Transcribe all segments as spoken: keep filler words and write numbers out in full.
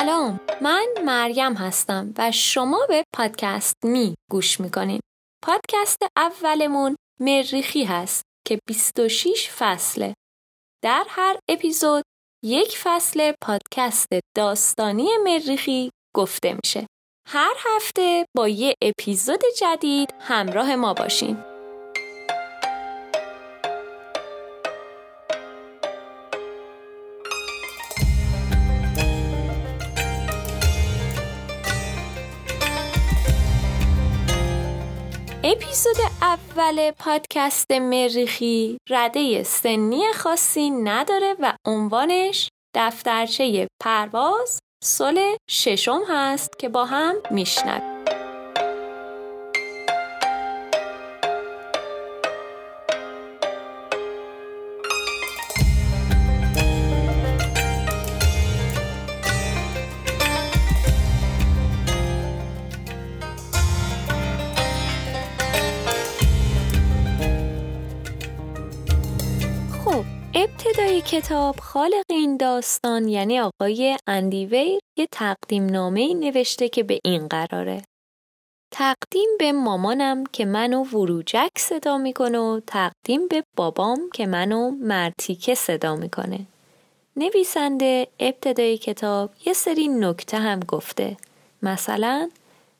سلام، من مریم هستم و شما به پادکست می گوش میکنین. پادکست اولمون مریخی هست که بیست و شش فصله. در هر اپیزود یک فصل پادکست داستانی مریخی گفته میشه. هر هفته با یه اپیزود جدید همراه ما باشین. اپیزود اول پادکست مریخی رده سنی خاصی نداره و عنوانش دفترچه پرواز سول ششم هست که با هم میشنویم. ابتدای کتاب خالق این داستان یعنی آقای اندی ویر یه تقدیم نامه‌ای نوشته که به این قراره: تقدیم به مامانم که منو وروجک صدا میکنه و تقدیم به بابام که منو مرتیکه صدا میکنه. نویسنده ابتدای کتاب یه سری نکته هم گفته، مثلا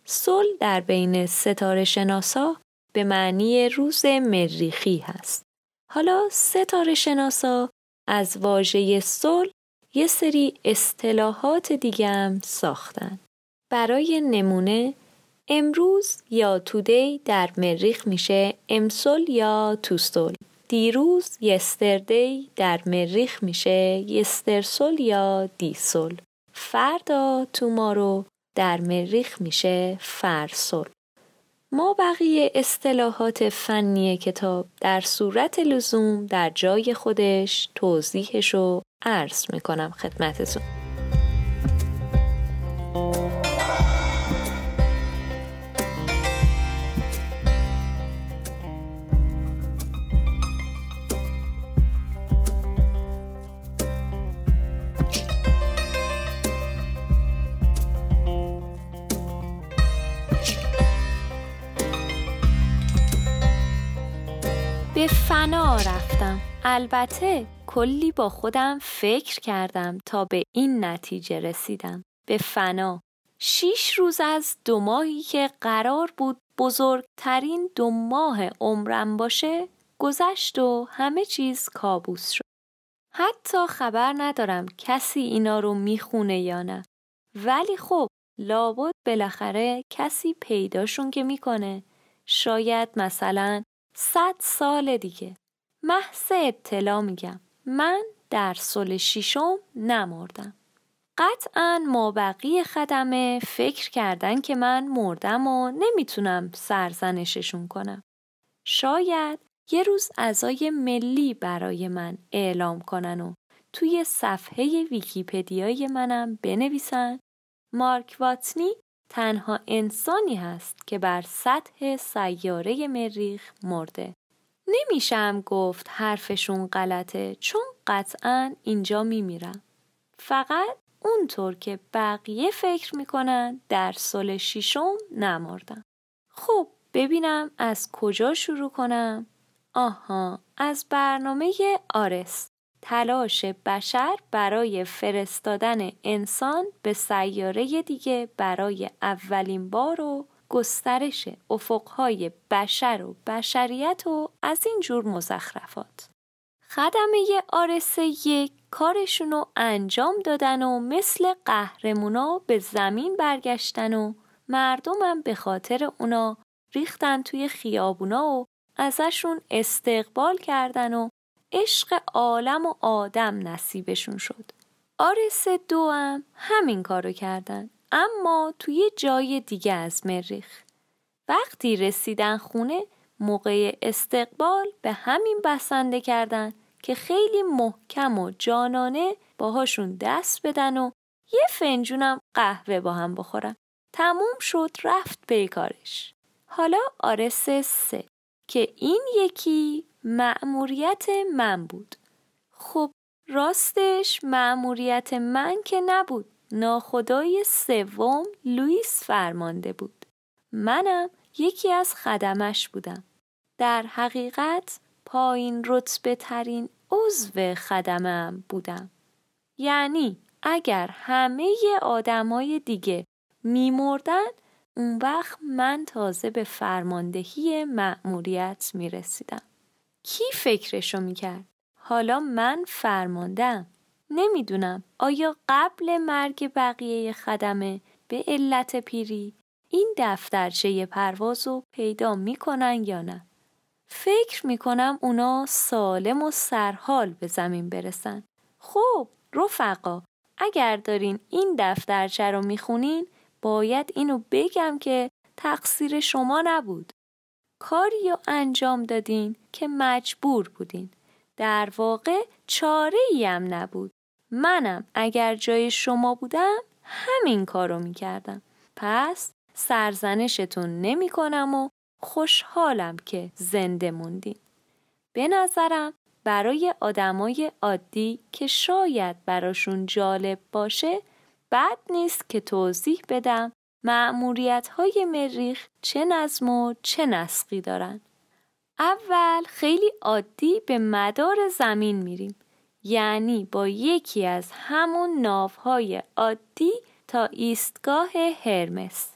سول در بین ستاره شناسا به معنی روز مریخی هست. حالا ستاره شناسا از واژه سول یه سری اصطلاحات دیگه هم ساختن. برای نمونه امروز یا تودی در مریخ میشه امسول یا توسول. دیروز یستردی در مریخ میشه یسترسول یا دیسول. فردا تومارو در مریخ میشه فرسول. ما بقیه اصطلاحات فنی کتاب در صورت لزوم در جای خودش توضیحش رو عرض میکنم خدمتتون. به فنا رفتم. البته کلی با خودم فکر کردم تا به این نتیجه رسیدم. به فنا. شیش روز از دو ماهی که قرار بود بزرگترین دو ماه عمرم باشه گذشت و همه چیز کابوس شد. حتی خبر ندارم کسی اینا رو میخونه یا نه. ولی خب لابد بالاخره کسی پیداشون که میکنه. شاید مثلاً صد سال دیگه. محض اطلاع میگم من در سال ششم نمردم. قطعاً ما بقیه خدمه فکر کردن که من مردم و نمیتونم سرزنششون کنم. شاید یه روز عزای ملی برای من اعلام کنن و توی صفحه ویکی‌پدیای منم بنویسن مارک واتنی تنها انسانی هست که بر سطح سیاره مریخ مرده. نمیشم گفت حرفشون غلطه، چون قطعاً اینجا میمیرم. فقط اونطور که بقیه فکر میکنن در سال ششم نمردم. خب ببینم از کجا شروع کنم؟ آها، از برنامه آرس، تلاش بشر برای فرستادن انسان به سیاره دیگه برای اولین بار و گسترش افقهای بشر و بشریت و از این جور مزخرفات. خدمه آرس یک کارشونو انجام دادن و مثل قهرمونا به زمین برگشتن و مردمم به خاطر اونا ریختن توی خیابونا و ازشون استقبال کردن و عشق عالم و آدم نصیبشون شد. آرس دو هم همین کارو کردن، اما توی جای دیگه از مریخ. وقتی رسیدن خونه موقع استقبال به همین بسنده کردن که خیلی محکم و جانانه باهاشون دست بدن و یه فنجونم قهوه با هم بخورن. تموم شد، رفت پی کارش. حالا آرس سه که این یکی مأموریت من بود. خب راستش مأموریت من که نبود، ناخدای سوم لوئیس فرمانده بود. منم یکی از خدمش بودم. در حقیقت پایین رتبه ترین عضو خدمم بودم. یعنی اگر همه آدمای دیگه میمردن، اون وقت من تازه به فرماندهی مأموریت میرسیدم. کی فکرشو میکرد؟ حالا من فرماندم. نمیدونم آیا قبل مرگ بقیه خدمه به علت پیری این دفترچه پروازو پیدا میکنن یا نه؟ فکر میکنم اونا سالم و سرحال به زمین برسن. خب رفقا، اگر دارین این دفترچه رو میخونین، باید اینو بگم که تقصیر شما نبود. کاری رو انجام دادین که مجبور بودین. در واقع چاره‌ای هم نبود. منم اگر جای شما بودم همین کارو میکردم. پس سرزنشتون نمیکنم و خوشحالم که زنده موندین. به نظرم برای آدمای عادی که شاید براشون جالب باشه، بد نیست که توضیح بدم مأموریت‌های مریخ چه نظم و چه نسقی دارن. اول خیلی عادی به مدار زمین میریم، یعنی با یکی از همون ناوهای عادی تا ایستگاه هرمس.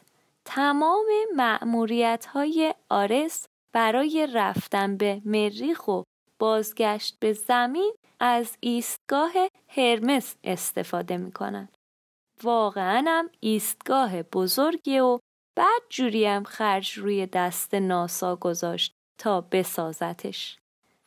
تمام مأموریت‌های آرس برای رفتن به مریخ و بازگشت به زمین از ایستگاه هرمس استفاده میکنن. واقعاً هم ایستگاه بزرگیه و بعد جوری هم خرج روی دست ناسا گذاشت تا بسازتش.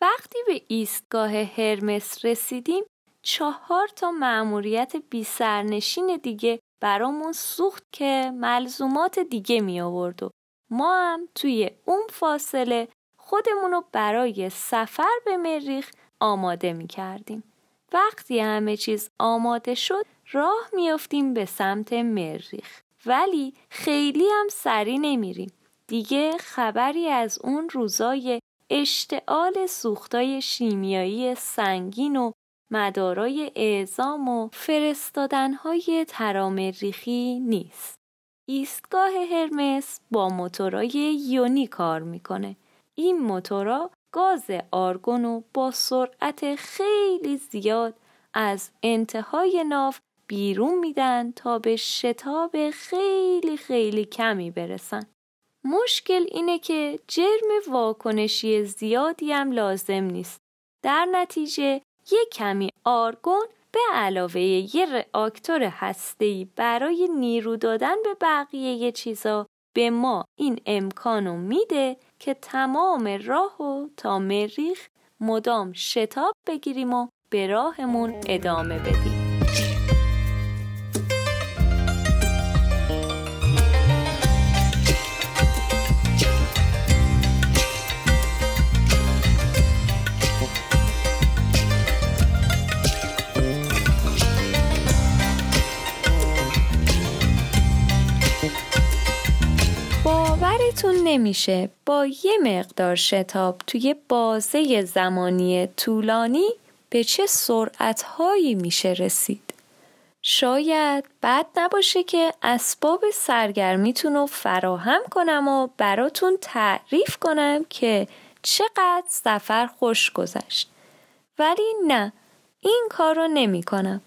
وقتی به ایستگاه هرمس رسیدیم، چهار تا مأموریت بی سرنشین دیگه برامون سوخت که ملزومات دیگه می آورد و ما هم توی اون فاصله خودمونو برای سفر به مریخ آماده می کردیم. وقتی همه چیز آماده شد، راه میافتیم به سمت مریخ، ولی خیلی هم سری نمیریم. دیگه خبری از اون روزای اشتعال سوختای شیمیایی سنگین و مدارای اعزام و فرستادنهای ترامریخی نیست. ایستگاه هرمس با موتورای یونی کار میکنه. این موتورا گاز آرگونو با سرعت خیلی زیاد از انتهای ناو بیرون میدن تا به شتاب خیلی خیلی کمی برسن. مشکل اینه که جرم واکنشی زیادی هم لازم نیست. در نتیجه یک کمی آرگون به علاوه یه رآکتور هسته‌ای برای نیرو دادن به بقیه یه چیزا به ما این امکانو میده که تمام راهو تا مریخ مدام شتاب بگیریم و به راهمون ادامه بدیم. باورتون نمیشه با یه مقدار شتاب توی بازه زمانی طولانی به چه سرعت‌هایی میشه رسید. شاید بد نباشه که اسباب سرگرمیتون رو فراهم کنم و براتون تعریف کنم که چقدر سفر خوش گذشت. ولی نه، این کار رو نمی کنم.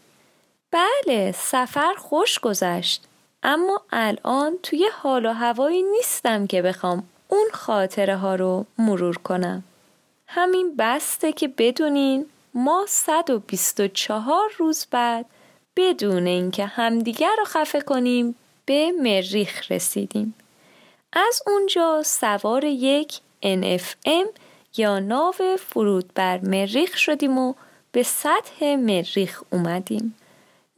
بله، سفر خوش گذشت، اما الان توی حال و هوایی نیستم که بخوام اون خاطره ها رو مرور کنم. همین بسته که بدونین ما صد و بیست و چهار روز بعد بدون اینکه همدیگر رو خفه کنیم به مریخ رسیدیم. از اونجا سوار یک ان اف ام یا ناو فرود بر مریخ شدیم و به سطح مریخ اومدیم.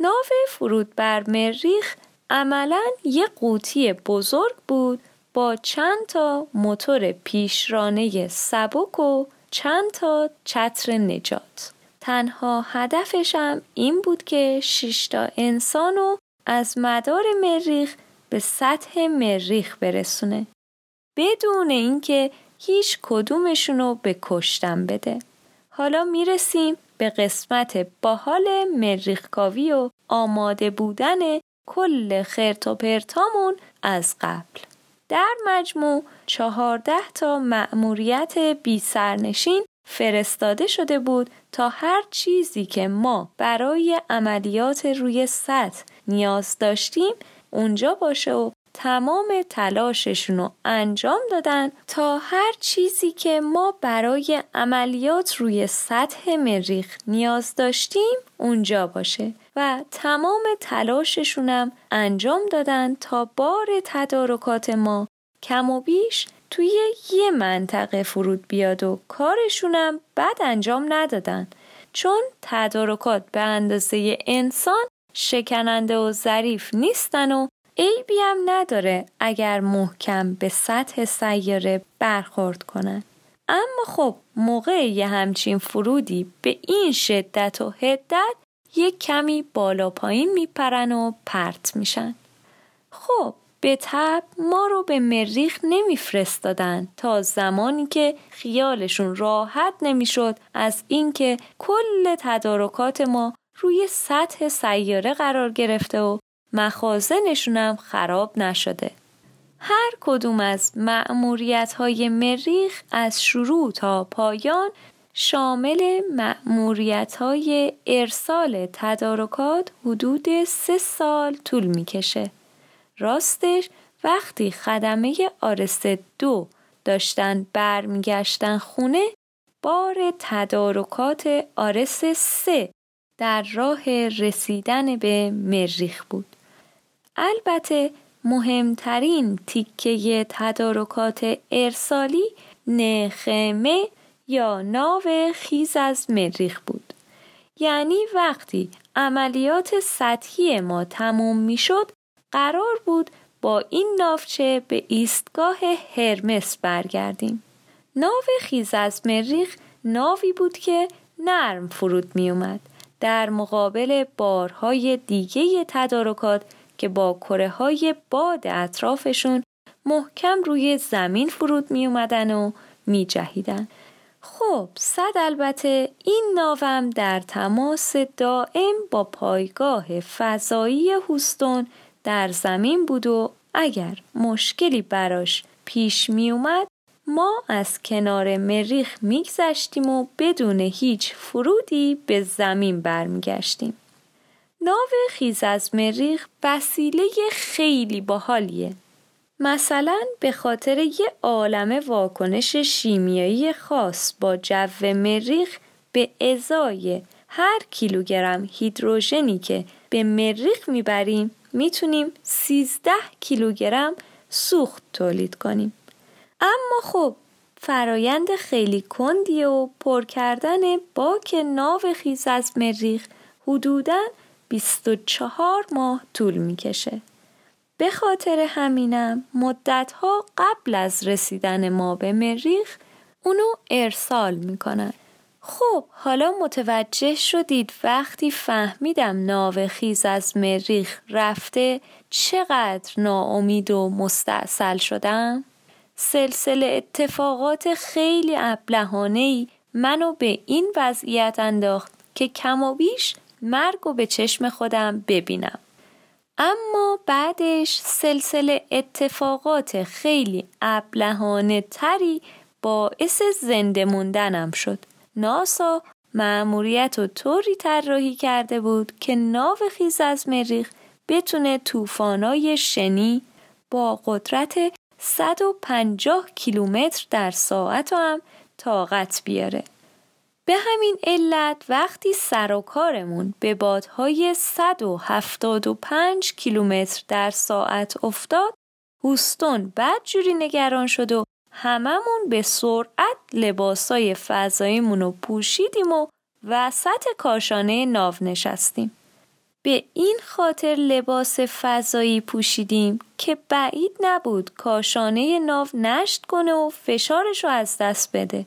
ناو فرود بر مریخ عملاً یه قوطی بزرگ بود با چند تا موتور پیشرانه سبک و چند تا چتر نجات. تنها هدفش هم این بود که شش تا انسانو از مدار مریخ به سطح مریخ برسونه، بدون اینکه هیچ کدومشونو به کشتن بده. حالا میرسیم به قسمت باحال مریخکاوی و آماده بودن کل خرت و پرتامون از قبل. در مجموع چهارده تا مأموریت بی سرنشین فرستاده شده بود تا هر چیزی که ما برای عملیات روی سطح نیاز داشتیم اونجا باشه و تمام تلاششون رو انجام دادن تا هر چیزی که ما برای عملیات روی سطح مریخ نیاز داشتیم اونجا باشه و تمام تلاششونم انجام دادن تا بار تدارکات ما کم و بیش توی یه منطقه فرود بیاد و کارشونم بد انجام ندادن، چون تدارکات به اندازه انسان شکننده و ظریف نیستن و عیبی هم نداره اگر محکم به سطح سیاره برخورد کنن. اما خب موقع یه همچین فرودی به این شدت و حدت یک کمی بالا پایین میپرن و پرت میشن. خب به طب ما رو به مریخ نمیفرستادن تا زمانی که خیالشون راحت نمیشد از اینکه کل تدارکات ما روی سطح سیاره قرار گرفته و مخازنشونم خراب نشده. هر کدوم از مأموریت‌های مریخ از شروع تا پایان شامل مأموریت‌های ارسال تدارکات حدود سه سال طول می‌کشه. راستش وقتی خدمه آرس دو داشتن برمیگشتن خونه، بار تدارکات آرس سه در راه رسیدن به مریخ بود. البته مهمترین تیکه تدارکات ارسالی نخمه یا ناو خیز از مریخ بود. یعنی وقتی عملیات سطحی ما تموم می شد قرار بود با این ناوچه به ایستگاه هرمس برگردیم. ناو خیز از مریخ ناوی بود که نرم فرود می اومد در مقابل بارهای دیگه تدارکات که با کره های باد اطرافشون محکم روی زمین فرود می اومدن و می جهیدن. خب صد البته این ناوم در تماس دائم با پایگاه فضایی هوستون در زمین بود و اگر مشکلی براش پیش می اومد ما از کنار مریخ میگذشتیم و بدون هیچ فرودی به زمین برمیگشتیم. ناو خیز از مریخ وسیله خیلی باحالیه. مثلا به خاطر یه عالمه واکنش شیمیایی خاص با جو مریخ به ازای هر کیلوگرم هیدروژنی که به مریخ میبریم میتونیم سیزده کیلوگرم سوخت تولید کنیم. اما خب فرایند خیلی کندی و پر کردن باک ناو خیز از مریخ حدوداً بیست و چهار ماه طول میکشه. به خاطر همینم مدتها قبل از رسیدن ما به مریخ اونو ارسال میکنن. خب حالا متوجه شدید وقتی فهمیدم ناو خیز از مریخ رفته چقدر ناامید و مستعسل شدم؟ سلسله اتفاقات خیلی ابلهانه‌ای منو به این وضعیت انداخت که کم و بیش مرگو به چشم خودم ببینم. اما بعدش سلسله اتفاقات خیلی ابلهانه تری باعث زنده موندنم شد. ناسا مأموریت و طوری طراحی کرده بود که ناو خیز از مریخ بتونه طوفانای شنی با قدرت صد و پنجاه کیلومتر در ساعت هم طاقت بیاره. به همین علت وقتی سر و کارمون به بادهای صد و هفتاد و پنج کیلومتر در ساعت افتاد، هوستون بدجوری نگران شد و هممون به سرعت لباسای فضاییمون رو پوشیدیم و وسط کاشانه ناو نشستیم. به این خاطر لباس فضایی پوشیدیم که بعید نبود کاشانه ناو نشت کنه و فشارشو از دست بده.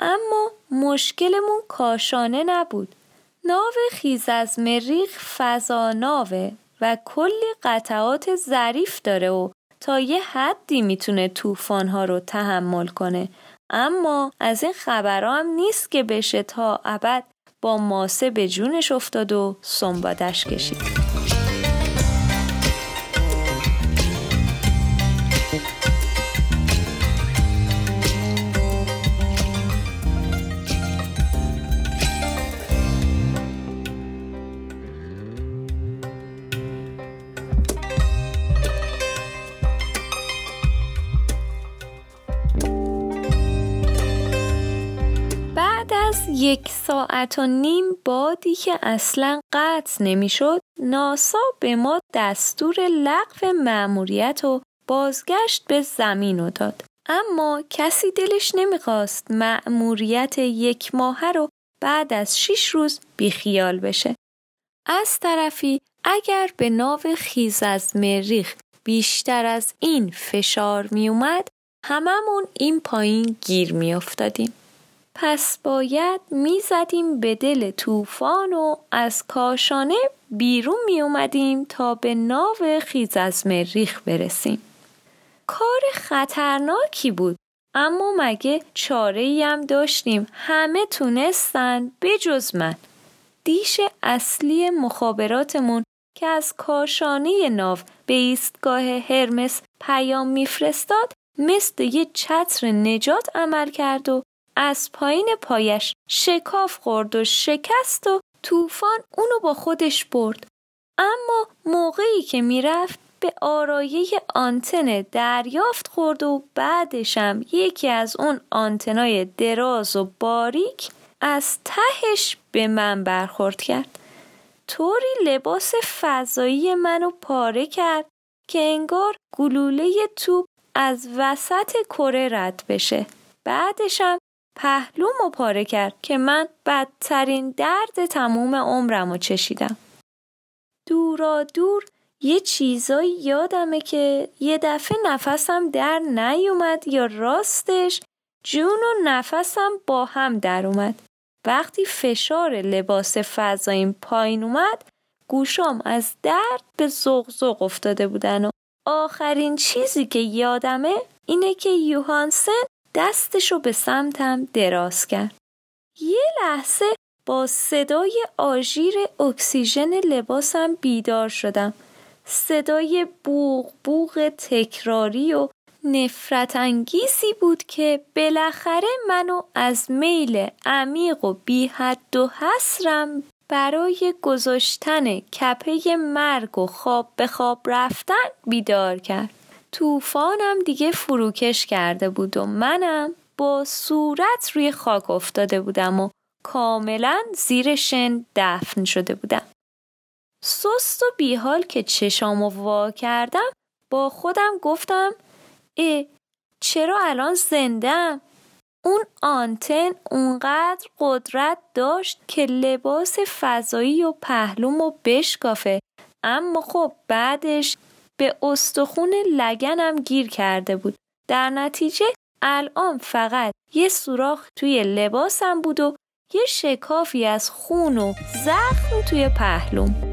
اما مشکلمون کاشانه نبود. ناو خیز از مریخ فضا ناوه و کلی قطعات ظریف داره و تا یه حدی میتونه طوفان‌ها رو تحمل کنه، اما از این خبرام نیست که بشه تا ابد با ماسه به جونش افتاد و سنبادش کشید. یک ساعت و نیم بادی که اصلا قطع نمیشد، ناسا به ما دستور لغو مأموریت و بازگشت به زمین رو داد. اما کسی دلش نمیخواست مأموریت یک ماهه رو بعد از شش روز بیخیال بشه. از طرفی اگر به ناو خیز از مریخ بیشتر از این فشار میومد، هممون این پایین گیر میافتادیم. پس باید میزدیم به دل طوفان و از کاشانه بیرون می اومدیم تا به ناو خیز از مریخ برسیم. کار خطرناکی بود، اما مگه چاره‌ای هم داشتیم؟ همه تونستن بجز من. دیش اصلی مخابراتمون که از کاشانه ناو به ایستگاه هرمس پیام میفرستاد، مثل یه چتر نجات عمل کرد و از پایین پایش شکاف خورد و شکست و طوفان اونو با خودش برد. اما موقعی که میرفت به آرایه آنتن دریافت خورد و بعدش هم یکی از اون آنتنای دراز و باریک از تهش به من برخورد کرد. طوری لباس فضایی منو پاره کرد که انگار گلوله توپ از وسط کره رد بشه. بعدش هم پهلومو پاره کرد که من بدترین درد تموم عمرمو چشیدم. دورا دور یه چیزایی یادمه که یه دفعه نفسم در نیومد، یا راستش جون و نفسم با هم در اومد. وقتی فشار لباس فضاییم پایین اومد، گوشام از درد به زغزغ افتاده بودن و آخرین چیزی که یادمه اینه که یوهانسن دستشو به سمتم دراز کرد. یه لحظه با صدای آژیر اکسیژن لباسم بیدار شدم. صدای بوق بوق تکراری و نفرت انگیزی بود که بالاخره منو از میل عمیق و بی حد و حصرم برای گذاشتن کپه مرگ و خواب به خواب رفتن بیدار کرد. طوفانم دیگه فروکش کرده بود و منم با صورت روی خاک افتاده بودم و کاملا زیر شن دفن شده بودم. سست و بیحال که چشامو وا کردم، با خودم گفتم اه چرا الان زندم؟ اون آنتن اونقدر قدرت داشت که لباس فضایی و پهلومو بشکافه، اما خب بعدش به استخون لگنم گیر کرده بود. در نتیجه الان فقط یه سوراخ توی لباسم بود و یه شکافی از خون و زخم توی پهلوم.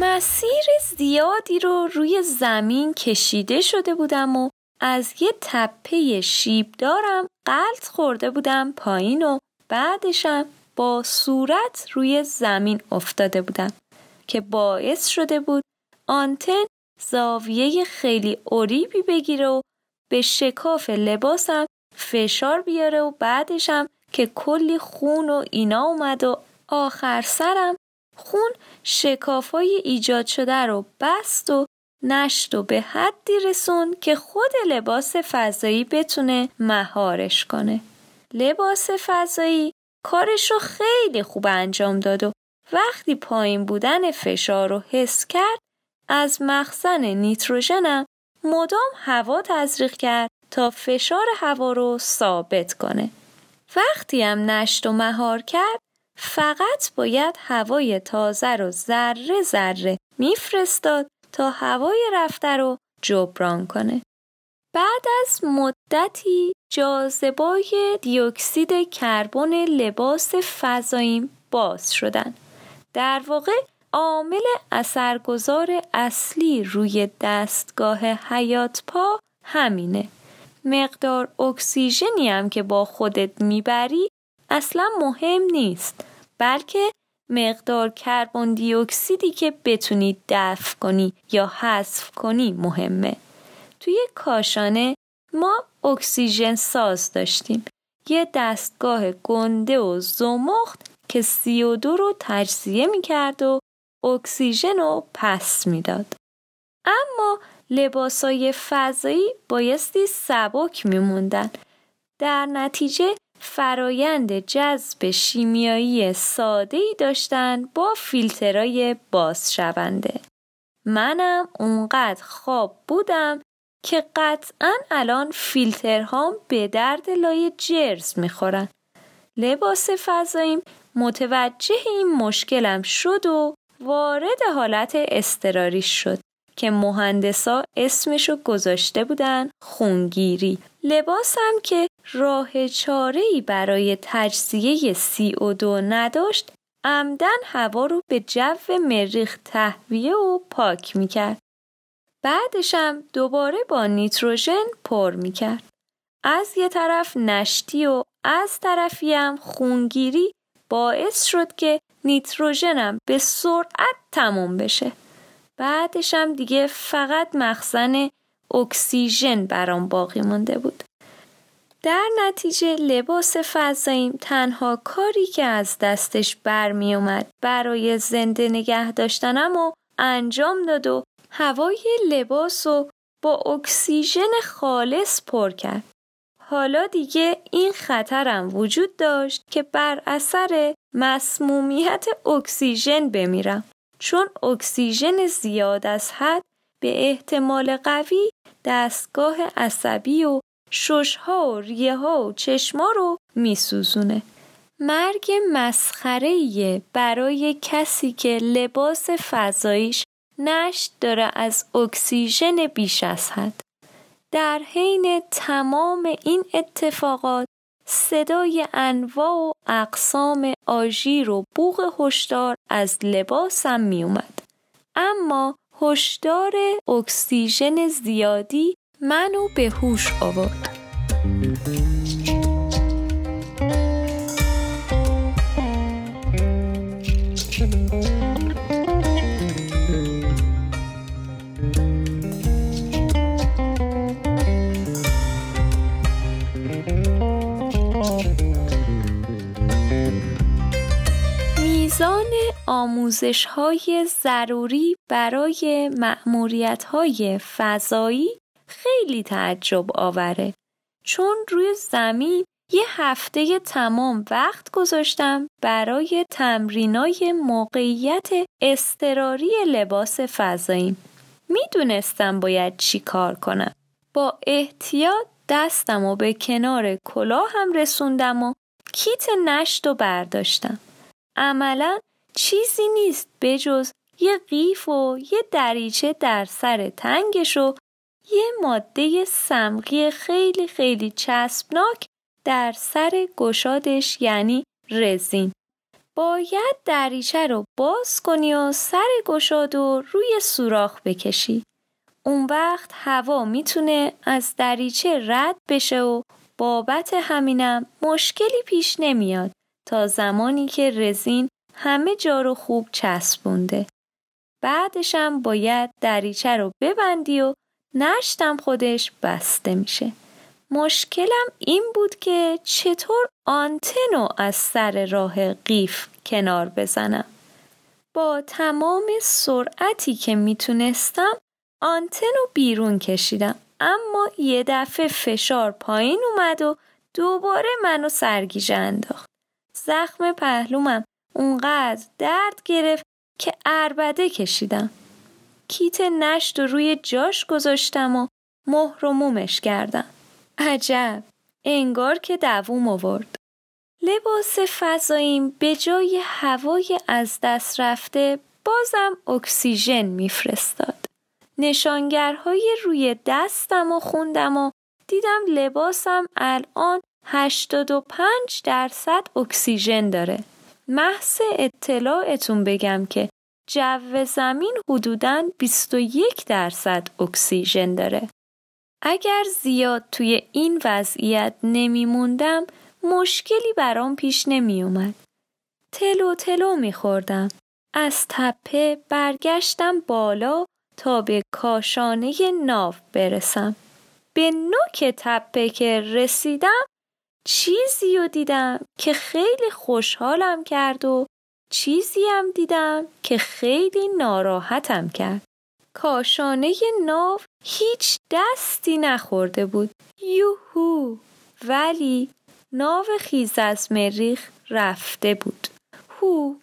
مسیر زیادی رو روی زمین کشیده شده بودم و از یه تپه شیبدارم غلط خورده بودم پایین و بعدشم با صورت روی زمین افتاده بودم که باعث شده بود آنتن زاویه خیلی عریبی بگیره و به شکاف لباسم فشار بیاره و بعدشم که کلی خون و اینا اومد و آخر سرم خون شکافای ایجاد شده رو بست و نشت و به حدی رسون که خود لباس فضایی بتونه مهارش کنه. لباس فضایی کارش رو خیلی خوب انجام داد و وقتی پایین بودن فشار رو حس کرد، از مخزن نیتروژنم مدام هوا تزریق کرد تا فشار هوا رو ثابت کنه. وقتی هم نشت و مهار کرد، فقط باید هوای تازه رو ذره ذره میفرستاد تا هوای رفته رو جبران کنه. بعد از مدتی جاذبه‌ی دیوکسید کربن لباس فضایی باز شدن. در واقع عامل اثرگذار اصلی روی دستگاه حیات پا همینه. مقدار اکسیژنی هم که با خودت میبری اصلا مهم نیست، بلکه مقدار کربن دی اکسیدی که بتونی دفع کنی یا حذف کنی مهمه. توی کاشانه ما اکسیژن ساز داشتیم، یه دستگاه گنده و زمخت که سی و دو رو تجزیه میکرد و اکسیژن رو پس میداد. اما لباسای فضایی بایستی سبک میموندن، در نتیجه فرایند جذب شیمیایی ساده‌ای داشتن با فیلترهای بازشونده. منم اونقدر خواب بودم که قطعاً الان فیلترهام به درد لای جرز میخورن. لباس فضاییم متوجه این مشکلم شد و وارد حالت اضطراری شد که مهندسا اسمشو گذاشته بودن خونگیری. لباسم که راه چاره‌ای برای تجزیه سی او دو نداشت، عمدن هوا رو به جو مریخ تهویه و پاک میکرد. بعدشم دوباره با نیتروژن پر میکرد. از یه طرف نشتی و از طرفی هم خونگیری باعث شد که نیتروژنم به سرعت تموم بشه. بعدش هم دیگه فقط مخزن اکسیژن برام باقی مونده بود. در نتیجه لباس فضاییم تنها کاری که از دستش برمی اومد برای زنده نگه داشتنم و انجام داد و هوای لباس رو با اکسیژن خالص پر کرد. حالا دیگه این خطرم وجود داشت که بر اثر مسمومیت اکسیژن بمیرم، چون اکسیژن زیاد از حد به احتمال قوی دستگاه عصبی و شش‌ها و ریه‌ها و چشما رو میسوزونه. مرگ مسخره‌ایه برای کسی که لباس فضاییش نشت داره از اکسیژن بیش از حد. در حین تمام این اتفاقات صدای انواع و اقسام آژیر و بوق هشدار از لباسم می اومد. اما هشدار اکسیژن زیادی منو به هوش آورد. میزان آموزش‌های ضروری برای مأموریت‌های فضایی خیلی تعجب آوره، چون روی زمین یه هفته تمام وقت گذاشتم برای تمرینای موقعیت اضطراری لباس فضاییم. میدونستم باید چی کار کنم. با احتیاط دستمو به کنار کلاهم رسوندم و کیت نشتو برداشتم. عملا چیزی نیست بجز یه قیف و یه دریچه در سر تنگش و یه ماده سمقی خیلی خیلی چسبناک در سر گشادش، یعنی رزین. باید دریچه رو باز کنی و سر گشاد رو روی سوراخ بکشی. اون وقت هوا میتونه از دریچه رد بشه و بابت همینم مشکلی پیش نمیاد تا زمانی که رزین همه جا رو خوب چسبونده. بعدشم باید دریچه رو ببندی و نشتم خودش بسته میشه. مشکلم این بود که چطور آنتنو از سر راه قیف کنار بزنم. با تمام سرعتی که میتونستم آنتنو بیرون کشیدم، اما یه دفعه فشار پایین اومد و دوباره منو سرگیجه انداخت. زخم پهلومم اونقدر درد گرفت که عربده کشیدم. کیت نشت روی جاش گذاشتم و مهر و مومش کردم. عجب، انگار که دووم آورد. لباس فضاییم به جای هوای از دست رفته بازم اکسیژن میفرستاد. نشانگرهای روی دستم و خوندم و دیدم لباسم الان هشتاد و پنج درصد اکسیژن داره. محض اطلاعتون بگم که جو زمین حدوداً بیست و یک درصد اکسیژن داره. اگر زیاد توی این وضعیت نمیموندم مشکلی برام پیش نمیومد. تلو تلو میخوردم. از تپه برگشتم بالا تا به کاشانه ناو برسم. به نوک تپه که رسیدم چیزی رو دیدم که خیلی خوشحالم کرد و چیزی هم دیدم که خیلی ناراحتم کرد. کاشانه ناو هیچ دستی نخورده بود. یوهو! ولی ناو خیز از مریخ رفته بود. هو!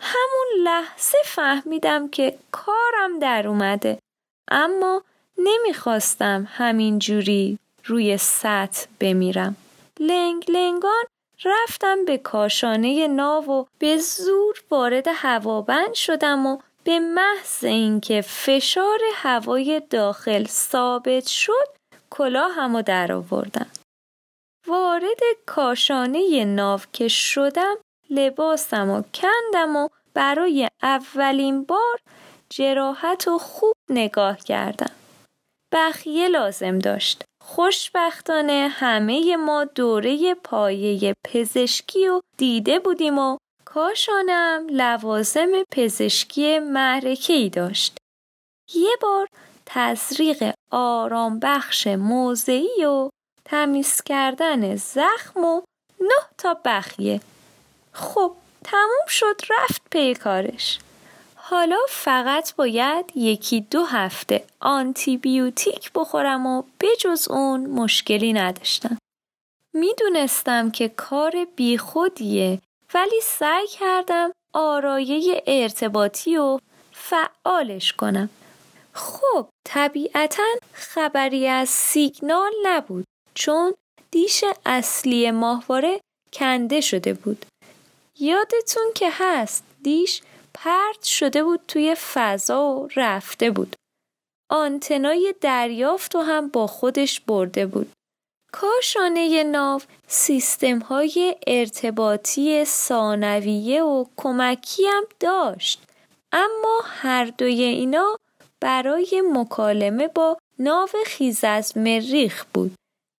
همون لحظه فهمیدم که کارم در اومده، اما نمیخواستم همین جوری روی سطح بمیرم. لنگ لنگان رفتم به کاشانه ناو و به زور وارد هوابند شدم و به محض اینکه فشار هوای داخل ثابت شد کلاهمو در آوردم. وارد کاشانه ناو که شدم لباسمو کندم و برای اولین بار جراحتو خوب نگاه کردم. بخیه لازم داشت. خوشبختانه همه ما دوره پایه پزشکی رو دیده بودیم و کاشانم لوازم پزشکی معرکه‌ای داشت. یه بار تزریق آرام بخش موضعی و تمیز کردن زخم و نه تا بخیه. خب تموم شد، رفت پی کارش. حالا فقط باید یکی دو هفته آنتی بیوتیک بخورم و بجز اون مشکلی نداشتم. میدونستم که کار بیخودیه، ولی سعی کردم آرایه ارتباطی رو فعالش کنم. خب طبیعتاً خبری از سیگنال نبود، چون دیش اصلی ماهواره کنده شده بود. یادتون که هست دیش پرت شده بود توی فضا و رفته بود. آنتنای دریافت رو هم با خودش برده بود. کاشانه ناو سیستم‌های ارتباطی ثانویه و کمکی هم داشت، اما هر دوی اینا برای مکالمه با ناو خیز از مریخ بود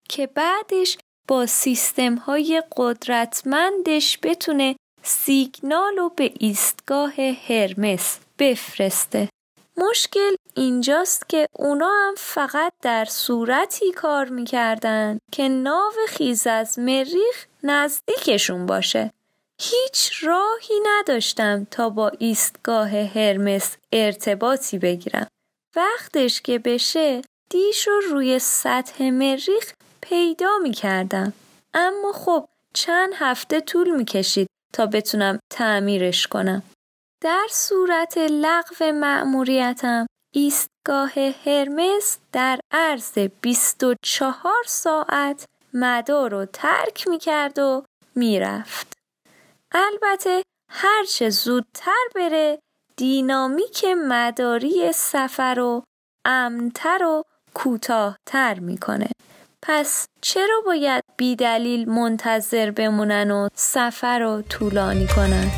که بعدش با سیستم‌های قدرتمندش بتونه سیگنال رو به ایستگاه هرمس بفرسته. مشکل اینجاست که اونا هم فقط در صورتی کار میکردن که ناو خیز از مریخ نزدیکشون باشه. هیچ راهی نداشتم تا با ایستگاه هرمس ارتباطی بگیرم. وقتش که بشه دیش رو روی سطح مریخ پیدا میکردم، اما خب چند هفته طول میکشید تا بتونم تعمیرش کنم. در صورت لغو مأموریتم ایستگاه هرمس در عرض بیست و چهار ساعت مدار رو ترک میکرد و میرفت. البته هر چه زودتر بره دینامیک مداری سفر رو امن‌تر و کوتاه‌تر میکنه. پس چرا باید بی دلیل منتظر بمونن و سفر رو طولانی کنن؟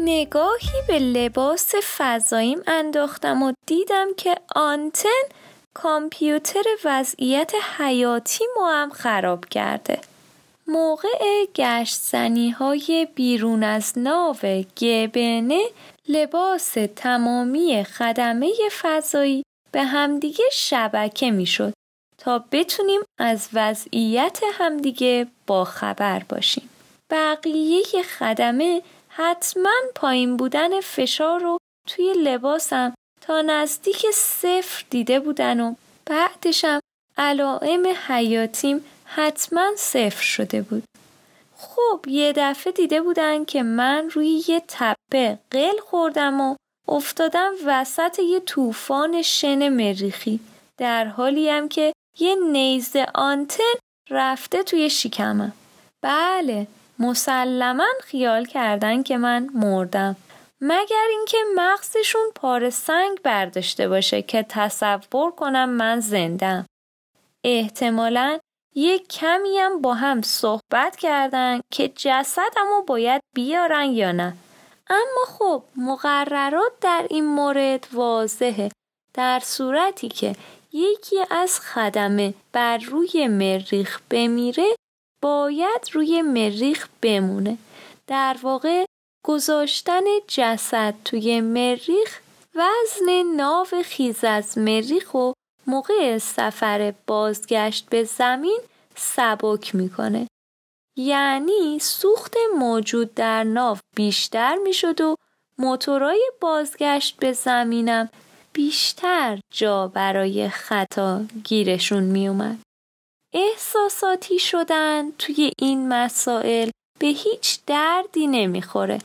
نگاهی به لباس فضاییم انداختم و دیدم که آنتن کامپیوتر وضعیت حیاتی ما هم خراب کرده. موقع گشتزنی های بیرون از ناو گبنه لباس تمامی خدمه فضایی به همدیگه شبکه می شد تا بتونیم از وضعیت همدیگه باخبر باشیم. بقیه خدمه حتما پایین بودن فشار رو توی لباسم تا نزدیک صفر دیده بودن و بعدشم علائم حیاتیم حتما صفر شده بود. خب یه دفعه دیده بودن که من روی یه تپه قل خوردم و افتادم وسط یه طوفان شن مریخی، در حالی هم که یه نیزه آنتن رفته توی شکمم. بله، مسلماً خیال کردن که من مردم، مگر اینکه مغزشون پاره سنگ برداشته باشه که تصور کنم من زندم. احتمالاً یه کمی هم با هم صحبت کردن که جسدمو باید بیارن یا نه. اما خب مقررات در این مورد واضحه. در صورتی که یکی از خدمه بر روی مریخ بمیره، باید روی مریخ بمونه. در واقع گذاشتن جسد توی مریخ وزن ناو خیز از مریخ و موقع سفر بازگشت به زمین سبک میکنه. یعنی سوخت موجود در ناو بیشتر میشد و موتورای بازگشت به زمینم بیشتر جا برای خطا گیرشون میومد. احساساتی شدن توی این مسائل به هیچ دردی نمیخوره.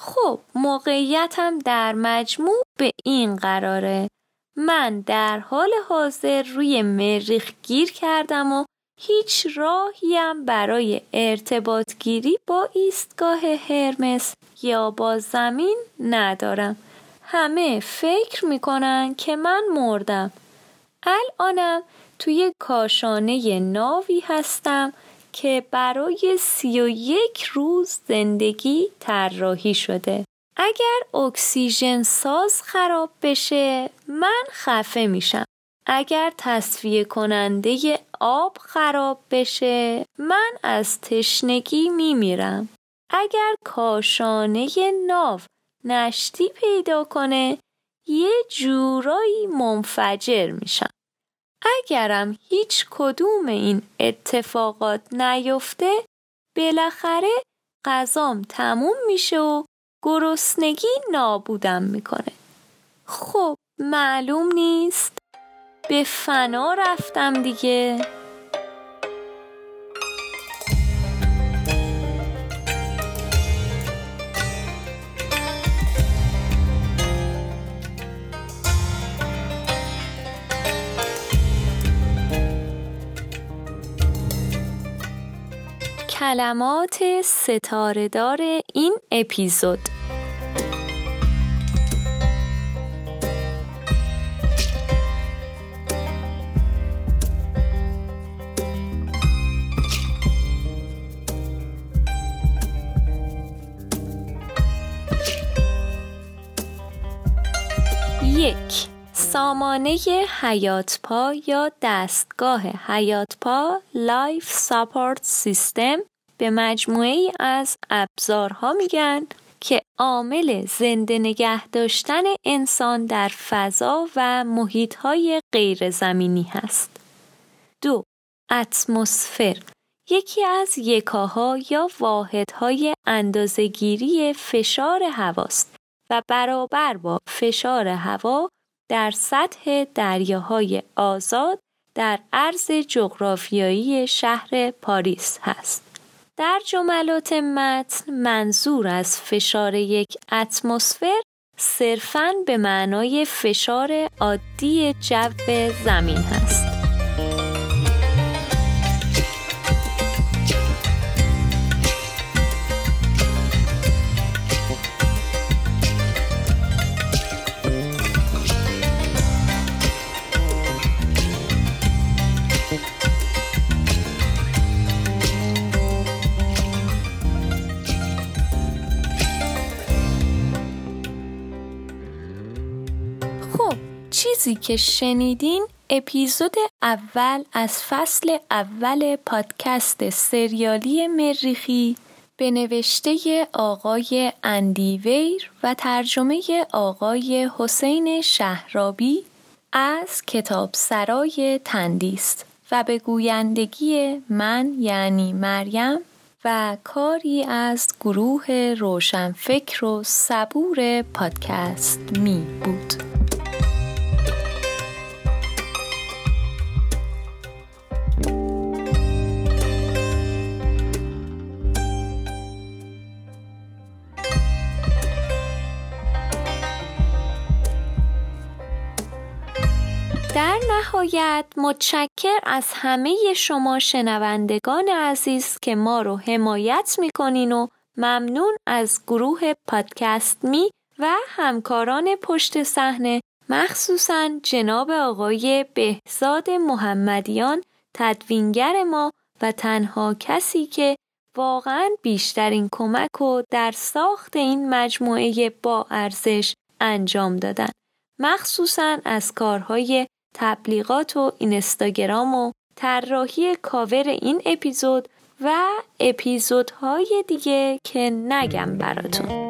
خب موقعیتم در مجموع به این قراره. من در حال حاضر روی مریخ گیر کردم و هیچ راهیم برای ارتباط گیری با ایستگاه هرمس یا با زمین ندارم. همه فکر میکنن که من مردم. الانم توی کاشانه ناوی هستم که برای سی و یک روز زندگی طراحی شده. اگر اکسیژن ساز خراب بشه من خفه میشم. اگر تصفیه کننده آب خراب بشه من از تشنگی میمیرم. اگر کاشانه ناو نشتی پیدا کنه یه جورایی منفجر میشم. اگرم هیچ کدوم این اتفاقات نیفته بالاخره غذام تموم میشه و گرسنگی نابودم میکنه. خب معلوم نیست، به فنا رفتم دیگه. کلمات ستاره‌دار این اپیزود: یک، سامانه حیات پا یا دستگاه حیات پا Life Support System به مجموعه‌ای از ابزارها میگن که عامل زنده نگه داشتن انسان در فضا و محیط‌های غیر زمینی هست. دو، اتمسفر یکی از یکاها یا واحدهای اندازه‌گیری فشار هواست و برابر با فشار هوا در سطح دریاهای آزاد در عرض جغرافیایی شهر پاریس هست. در جملات متن منظور از فشار یک اتمسفر صرفاً به معنای فشار عادی جو زمین هست. چیزی که شنیدین اپیزود اول از فصل اول پادکست سریالی مریخی به نوشته آقای اندی ویر و ترجمه آقای حسین شهرابی از کتابسرای تندیست و به گویندگی من یعنی مریم و کاری از گروه روشنفکر و صبور پادکست می بود. در نهایت متشکر از همه شما شنوندگان عزیز که ما رو حمایت میکنین و ممنون از گروه پادکست می و همکاران پشت صحنه، مخصوصاً جناب آقای بهزاد محمدیان، تدوینگر ما و تنها کسی که واقعاً بیشترین کمک رو در ساخت این مجموعه با ارزش انجام دادن، مخصوصاً از کارهای تبلیغات و اینستاگرام و طراحی کاور این اپیزود و اپیزودهای دیگه که نگم براتون.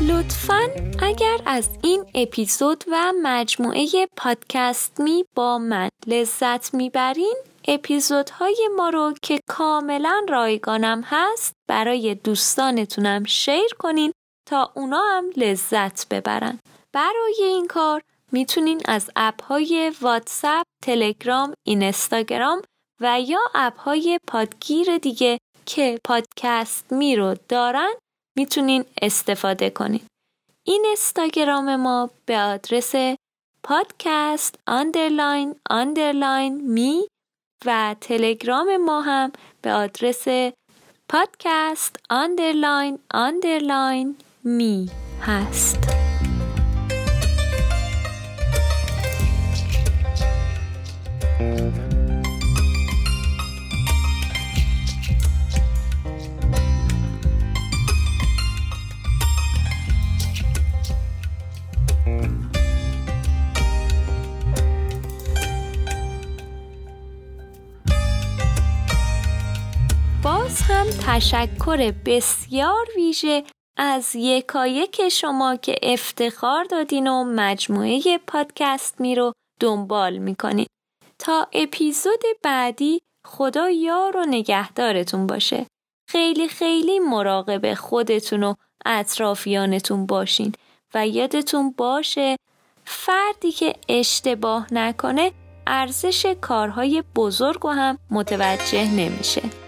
لطفاً اگر از این اپیزود و مجموعه پادکست می با من لذت میبرین، اپیزودهای ما رو که کاملاً رایگانم هست برای دوستانتونم شیر کنین تا اونا هم لذت ببرن. برای این کار میتونین از اپ‌های واتساپ، تلگرام، اینستاگرام و یا اپ‌های پادگیر دیگه که پادکست می رو دارن میتونین استفاده کنین. این اینستاگرام ما به آدرس پادکست آندرلاین آندرلاین می و تلگرام ما هم به آدرس پادکست آندرلاین آندرلاین می هست. باز هم تشکر بسیار ویژه از یکایک شما که افتخار دادین و مجموعه پادکست می رو دنبال می کنین. تا اپیزود بعدی خدا یار و نگهدارتون باشه. خیلی خیلی مراقب خودتون و اطرافیانتون باشین و یادتون باشه فردی که اشتباه نکنه ارزش کارهای بزرگ رو هم متوجه نمیشه.